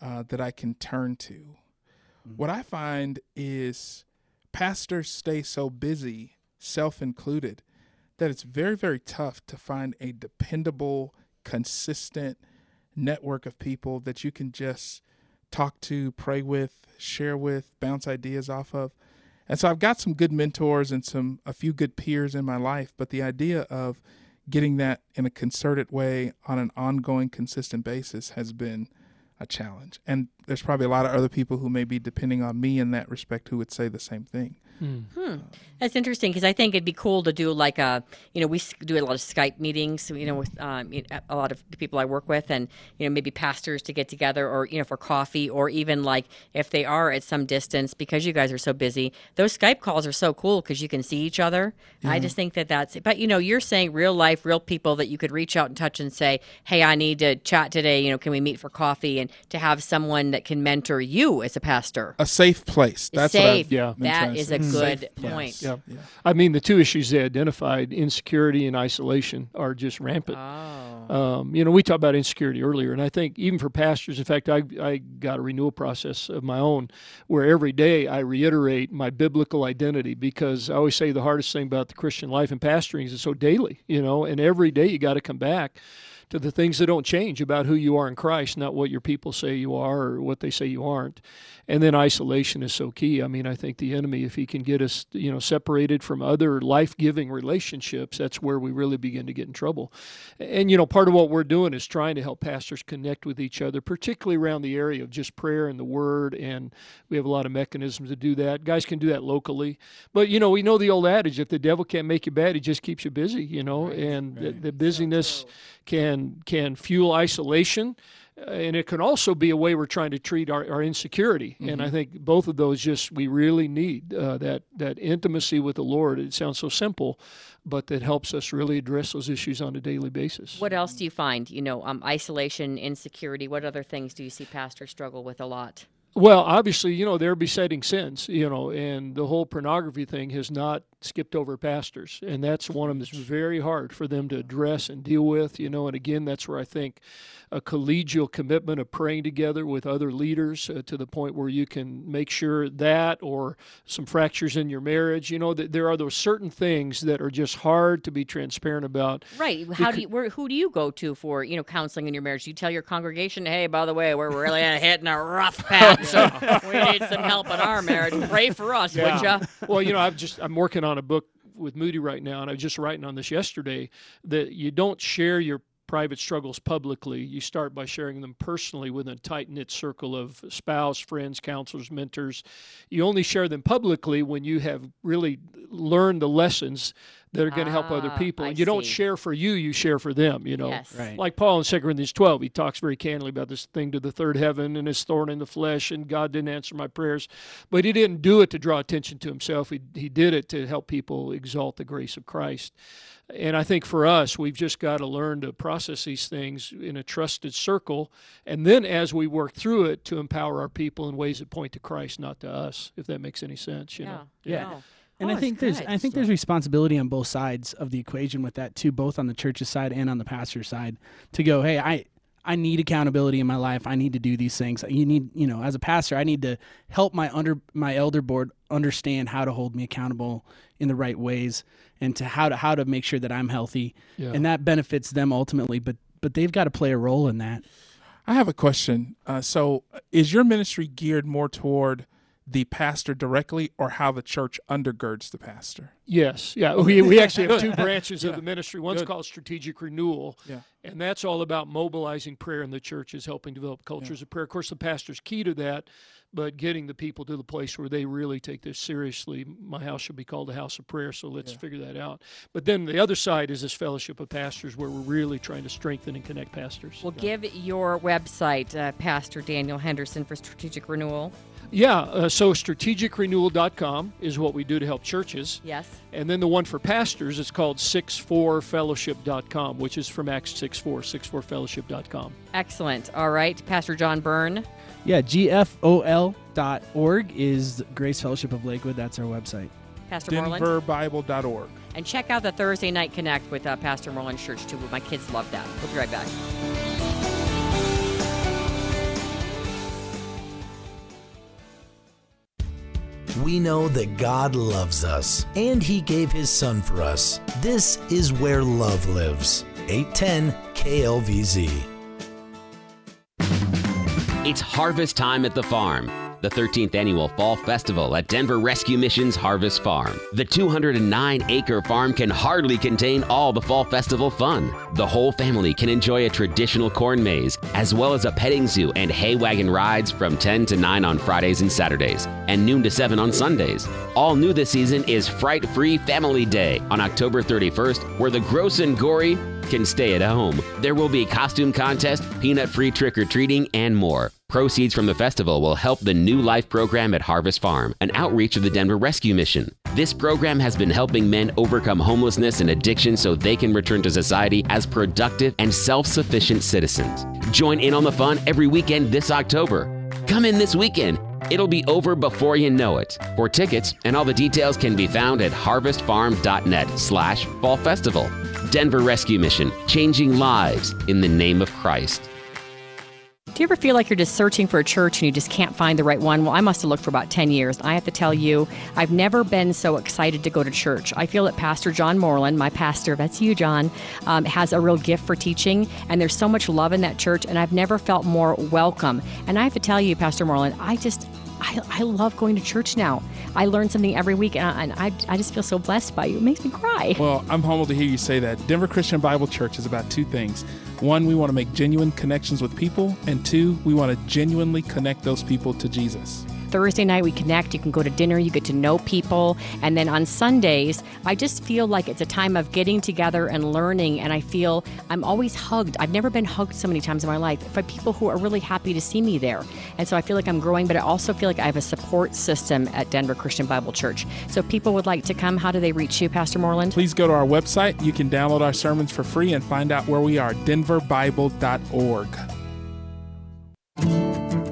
uh, that I can turn to. Mm-hmm. What I find is pastors stay so busy, self-included, that it's very, very tough to find a dependable, consistent network of people that you can just talk to, pray with, share with, bounce ideas off of. And so I've got some good mentors and some a few good peers in my life, but the idea of getting that in a concerted way on an ongoing, consistent basis has been a challenge. And there's probably a lot of other people who may be depending on me in that respect who would say the same thing. Hmm. Hmm. That's interesting, because I think it'd be cool to do like a, you know, we do a lot of Skype meetings, you know, with um, a lot of the people I work with, and, you know, maybe pastors to get together, or, you know, for coffee, or even like if they are at some distance, because you guys are so busy, those Skype calls are so cool because you can see each other. Mm-hmm. I just think that that's, but, you know, you're saying real life, real people that you could reach out and touch and say, hey, I need to chat today. You know, can we meet for coffee? And to have someone that can mentor you as a pastor. A safe place. That's safe. What yeah. That is a good safe point. Yeah. Yeah. I mean, the two issues they identified, insecurity and isolation, are just rampant. Oh. Um, you know, we talked about insecurity earlier, and I think even for pastors, in fact, I, I got a renewal process of my own where every day I reiterate my biblical identity, because I always say the hardest thing about the Christian life and pastoring is it's so daily, you know, and every day you got to come back to the things that don't change about who you are in Christ, not what your people say you are or what they say you aren't. And then isolation is so key. I mean, I think the enemy, if he can get us, you know, separated from other life-giving relationships, that's where we really begin to get in trouble. And, you know, part of what we're doing is trying to help pastors connect with each other, particularly around the area of just prayer and the Word, and we have a lot of mechanisms to do that. Guys can do that locally. But, you know, we know the old adage, if the devil can't make you bad, he just keeps you busy, you know, right, and right. The, the busyness can can fuel isolation. And it can also be a way we're trying to treat our, our insecurity. Mm-hmm. And I think both of those, just we really need uh, that that intimacy with the Lord. It sounds so simple, but that helps us really address those issues on a daily basis. What else do you find? You know, um, isolation, insecurity. What other things do you see pastors struggle with a lot? Well, obviously, you know, there are besetting sins, you know, and the whole pornography thing has not skipped over pastors. And that's one of them that's very hard for them to address and deal with, you know. And again, that's where I think a collegial commitment of praying together with other leaders uh, to the point where you can make sure that, or some fractures in your marriage, you know, that there are those certain things that are just hard to be transparent about. Right. How do you, where, who do you go to for, you know, counseling in your marriage? Do you tell your congregation, hey, by the way, we're really hitting a rough patch. So we need some help in our marriage. Pray for us, yeah. would you? Well, you know, I'm just I'm working on a book with Moody right now, and I was just writing on this yesterday, that you don't share your private struggles publicly. You start by sharing them personally with a tight-knit circle of spouse, friends, counselors, mentors. You only share them publicly when you have really learned the lessons that are going to help ah, other people. And you see. Don't share for you, you share for them, you know. Yes. Right. Like Paul in Second Corinthians twelve, he talks very candidly about this thing to the third heaven and his thorn in the flesh, and God didn't answer my prayers. But he didn't do it to draw attention to himself. He, he did it to help people exalt the grace of Christ. And I think for us, we've just got to learn to process these things in a trusted circle, and then as we work through it, to empower our people in ways that point to Christ, not to us, if that makes any sense, you yeah. know. Yeah. yeah. And oh, I think there's, I think there's responsibility on both sides of the equation with that too, both on the church's side and on the pastor's side, to go, hey, I, I need accountability in my life. I need to do these things. You need, you know, as a pastor, I need to help my under my elder board understand how to hold me accountable in the right ways, and to how to how to make sure that I'm healthy, yeah. and that benefits them ultimately. But but they've got to play a role in that. I have a question. Uh, so, is your ministry geared more toward the pastor directly, or how the church undergirds the pastor? Yes. Yeah. We, we actually have two branches yeah. of the ministry. One's Good. called Strategic Renewal, yeah. and that's all about mobilizing prayer in the churches, helping develop cultures yeah. of prayer. Of course, the pastor's key to that, but getting the people to the place where they really take this seriously. My house should be called a house of prayer, so let's yeah. figure that out. But then the other side is this fellowship of pastors, where we're really trying to strengthen and connect pastors. Well, yeah. give your website, uh, Pastor Daniel Henderson, for Strategic Renewal. Yeah, uh, so strategic renewal dot com is what we do to help churches. Yes. And then the one for pastors is called sixty-four fellowship dot com, which is from Acts six four, sixty-four fellowship dot com. Excellent. All right, Pastor John Byrne. Yeah, G F O L dot org is Grace Fellowship of Lakewood. That's our website. Pastor Morlan. denver bible dot org. And check out the Thursday Night Connect with uh, Pastor Morlan Church, too. My kids love that. We'll be right back. We know that God loves us, and He gave His Son for us. This is where love lives. eight ten K L V Z. It's harvest time at the farm. The thirteenth Annual Fall Festival at Denver Rescue Mission's Harvest Farm. The two hundred nine acre farm can hardly contain all the Fall Festival fun. The whole family can enjoy a traditional corn maze, as well as a petting zoo and hay wagon rides from ten to nine on Fridays and Saturdays, and noon to seven on Sundays. All new this season is Fright-Free Family Day on October thirty-first, where the gross and gory can stay at home. There will be costume contest, peanut-free trick-or-treating, and more. Proceeds from the festival will help the New Life program at Harvest Farm, an outreach of the Denver Rescue Mission. This program has been helping men overcome homelessness and addiction so they can return to society as productive and self-sufficient citizens. Join in on the fun every weekend this October. Come in this weekend. It'll be over before you know it. For tickets and all the details can be found at harvest farm dot net slash fall festival. Denver Rescue Mission, changing lives in the name of Christ. Do you ever feel like you're just searching for a church and you just can't find the right one? Well, I must have looked for about ten years. I have to tell you, I've never been so excited to go to church. I feel that Pastor John Morlan, my pastor, that's you, John, um, has a real gift for teaching, and there's so much love in that church, and I've never felt more welcome. And I have to tell you, Pastor Morlan, I just... I, I love going to church now. I learn something every week, and, I, and I, I just feel so blessed by you. It makes me cry. Well, I'm humbled to hear you say that. Denver Christian Bible Church is about two things. One, we want to make genuine connections with people, and two, we want to genuinely connect those people to Jesus. Thursday night we connect, you can go to dinner, you get to know people, and then on Sundays, I just feel like it's a time of getting together and learning, and I feel I'm always hugged. I've never been hugged so many times in my life by people who are really happy to see me there, and so I feel like I'm growing, but I also feel like I have a support system at Denver Christian Bible Church. So if people would like to come, how do they reach you, Pastor Morlan? Please go to our website. You can download our sermons for free and find out where we are, denver bible dot org.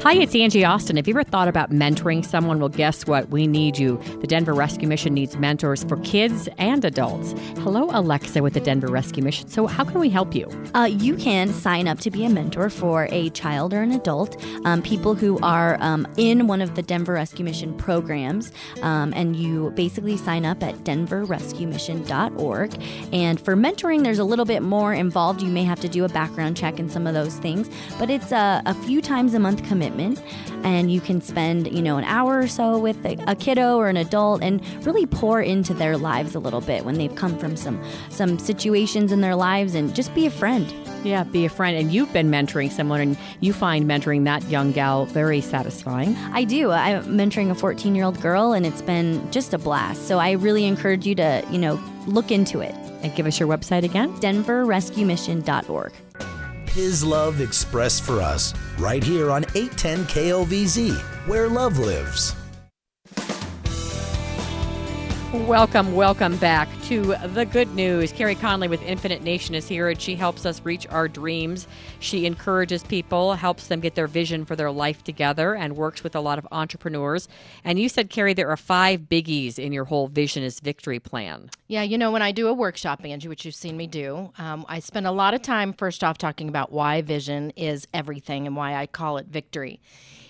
Hi, it's Angie Austin. Have you ever thought about mentoring someone? Well, guess what? We need you. The Denver Rescue Mission needs mentors for kids and adults. Hello, Alexa with the Denver Rescue Mission. So how can we help you? Uh, you can sign up to be a mentor for a child or an adult, um, people who are um, in one of the Denver Rescue Mission programs. Um, and you basically sign up at denver rescue mission dot org. And for mentoring, there's a little bit more involved. You may have to do a background check and some of those things. But it's a, a few times a month commitment. commitment, and you can spend, you know, an hour or so with a, a kiddo or an adult and really pour into their lives a little bit when they've come from some, some situations in their lives, and just be a friend. Yeah, be a friend. And you've been mentoring someone, and you find mentoring that young gal very satisfying. I do. I'm mentoring a fourteen-year-old girl, and it's been just a blast. So I really encourage you to, you know, look into it. And give us your website again. Denver Rescue Mission dot org. His love expressed for us right here on eight ten K L V Z, where love lives. Welcome, welcome back to The Good News. Carey Conley with Infinite Nation is here, and she helps us reach our dreams. She encourages people, helps them get their vision for their life together, and works with a lot of entrepreneurs. And you said, Carey, there are five biggies in your whole Vision is Victory plan. Yeah, you know, when I do a workshop, Angie, which you've seen me do, um, I spend a lot of time, first off, talking about why vision is everything and why I call it victory.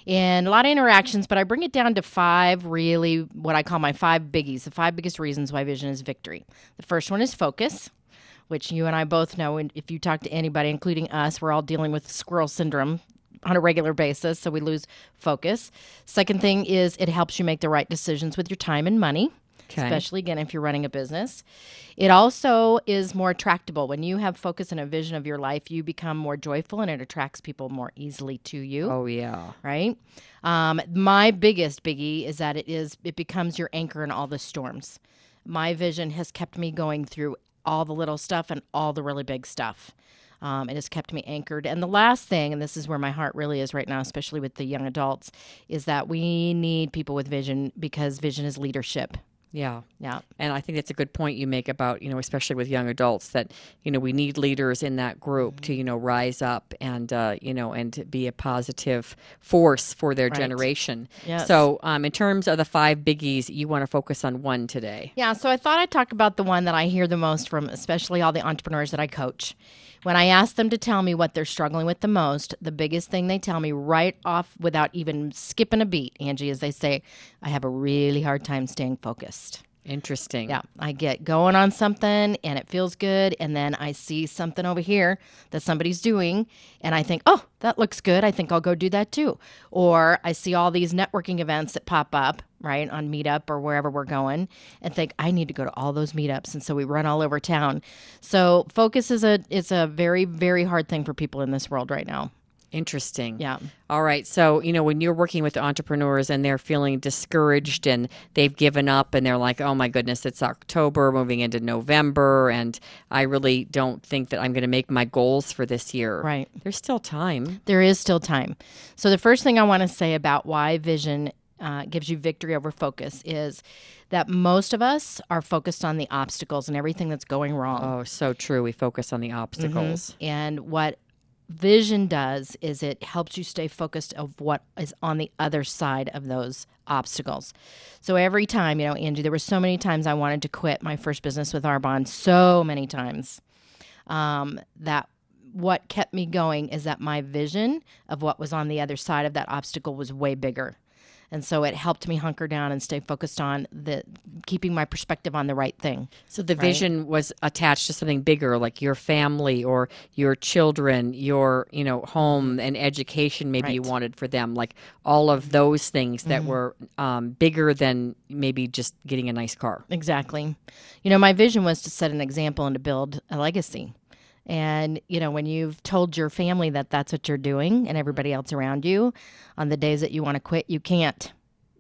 And a lot of interactions, but I bring it down to five, really what I call my five biggies, the five biggest reasons why vision is victory. The first one is focus, which you and I both know. And if you talk to anybody, including us, we're all dealing with squirrel syndrome on a regular basis, so we lose focus. Second thing is it helps you make the right decisions with your time and money. Okay. Especially, again, if you're running a business. It also is more tractable. When you have focus and a vision of your life, you become more joyful, and it attracts people more easily to you. Oh, yeah. Right? Um, my biggest biggie is that it is it becomes your anchor in all the storms. My vision has kept me going through all the little stuff and all the really big stuff. Um, it has kept me anchored. And the last thing, and this is where my heart really is right now, especially with the young adults, is that we need people with vision, because vision is leadership. Yeah. Yeah. And I think that's a good point you make about, you know, especially with young adults, that, you know, we need leaders in that group mm-hmm. to, you know, rise up and, uh, you know, and to be a positive force for their right. generation. Yes. So um, in terms of the five biggies, you want to focus on one today. Yeah. So I thought I'd talk about the one that I hear the most from, especially all the entrepreneurs that I coach. When I ask them to tell me what they're struggling with the most, the biggest thing they tell me right off without even skipping a beat, Angie, is they say, I have a really hard time staying focused. Interesting. Yeah. I get going on something and it feels good. And then I see something over here that somebody's doing and I think, oh, that looks good. I think I'll go do that too. Or I see all these networking events that pop up, right, on Meetup or wherever we're going, and think, I need to go to all those meetups. And so we run all over town. So focus is a, it's a very, very hard thing for people in this world right now. Interesting. Yeah. All right. So, you know, when you're working with entrepreneurs and they're feeling discouraged and they've given up and they're like, oh my goodness, it's October moving into November and I really don't think that I'm going to make my goals for this year. Right. There's still time. There is still time. So the first thing I want to say about why vision uh, gives you victory over focus is that most of us are focused on the obstacles and everything that's going wrong. Oh, so true. We focus on the obstacles. Mm-hmm. And what vision does is it helps you stay focused of what is on the other side of those obstacles. So every time, you know, Angie, there were so many times I wanted to quit my first business with Arbonne, so many times, um, that what kept me going is that my vision of what was on the other side of that obstacle was way bigger. And so it helped me hunker down and stay focused on the keeping my perspective on the right thing. So the right? vision was attached to something bigger, like your family or your children, your, you know, home and education maybe right. you wanted for them, like all of those things that mm-hmm. were um, bigger than maybe just getting a nice car. Exactly. You know, my vision was to set an example and to build a legacy. And, you know, when you've told your family that that's what you're doing and everybody else around you, on the days that you want to quit, you can't,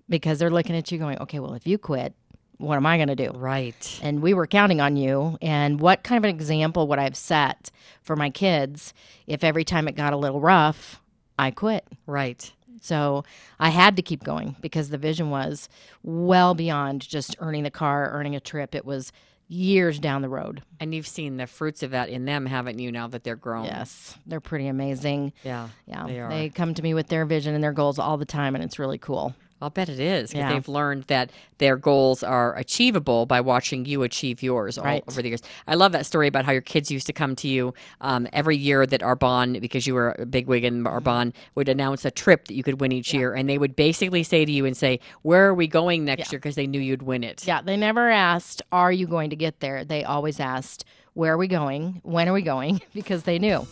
because they're looking at you going, okay, well, if you quit, what am I going to do? Right. And we were counting on you. And what kind of an example would I have set for my kids if every time it got a little rough, I quit? Right. So I had to keep going because the vision was well beyond just earning the car, earning a trip. It was years down the road. And you've seen the fruits of that in them, haven't you, now that they're grown? Yes. They're pretty amazing. Yeah. Yeah. They are. They come to me with their vision and their goals all the time, and it's really cool. I'll bet it is, because yeah. they've learned that their goals are achievable by watching you achieve yours all right. over the years. I love that story about how your kids used to come to you um, every year that Arbonne, because you were a bigwig in Arbonne, would announce a trip that you could win each yeah. year. And they would basically say to you and say, where are we going next yeah. year? Because they knew you'd win it. Yeah, they never asked, are you going to get there? They always asked, where are we going? When are we going? Because they knew.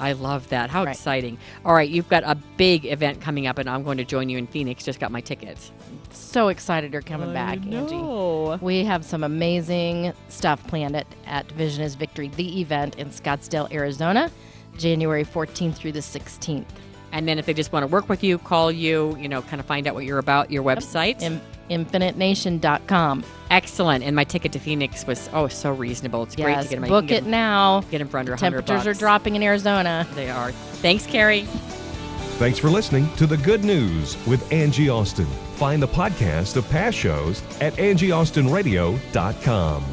I love that. How right. exciting. All right, you've got a big event coming up, and I'm going to join you in Phoenix. Just got my tickets. So excited you're coming I back, know. Angie. We have some amazing stuff planned at, at Vision is Victory, the event in Scottsdale, Arizona, January fourteenth through the sixteenth. And then if they just want to work with you, call you, you know, kind of find out what you're about, your website. In- Infinite Nation dot com. Excellent. And my ticket to Phoenix was, oh, so reasonable. It's yes, great to get them. Book get it them, now. Get them for under one hundred bucks. Temperatures are dropping in Arizona. They are. Thanks, Carey. Thanks for listening to The Good News with Angie Austin. Find the podcast of past shows at Angie Austin Radio dot com.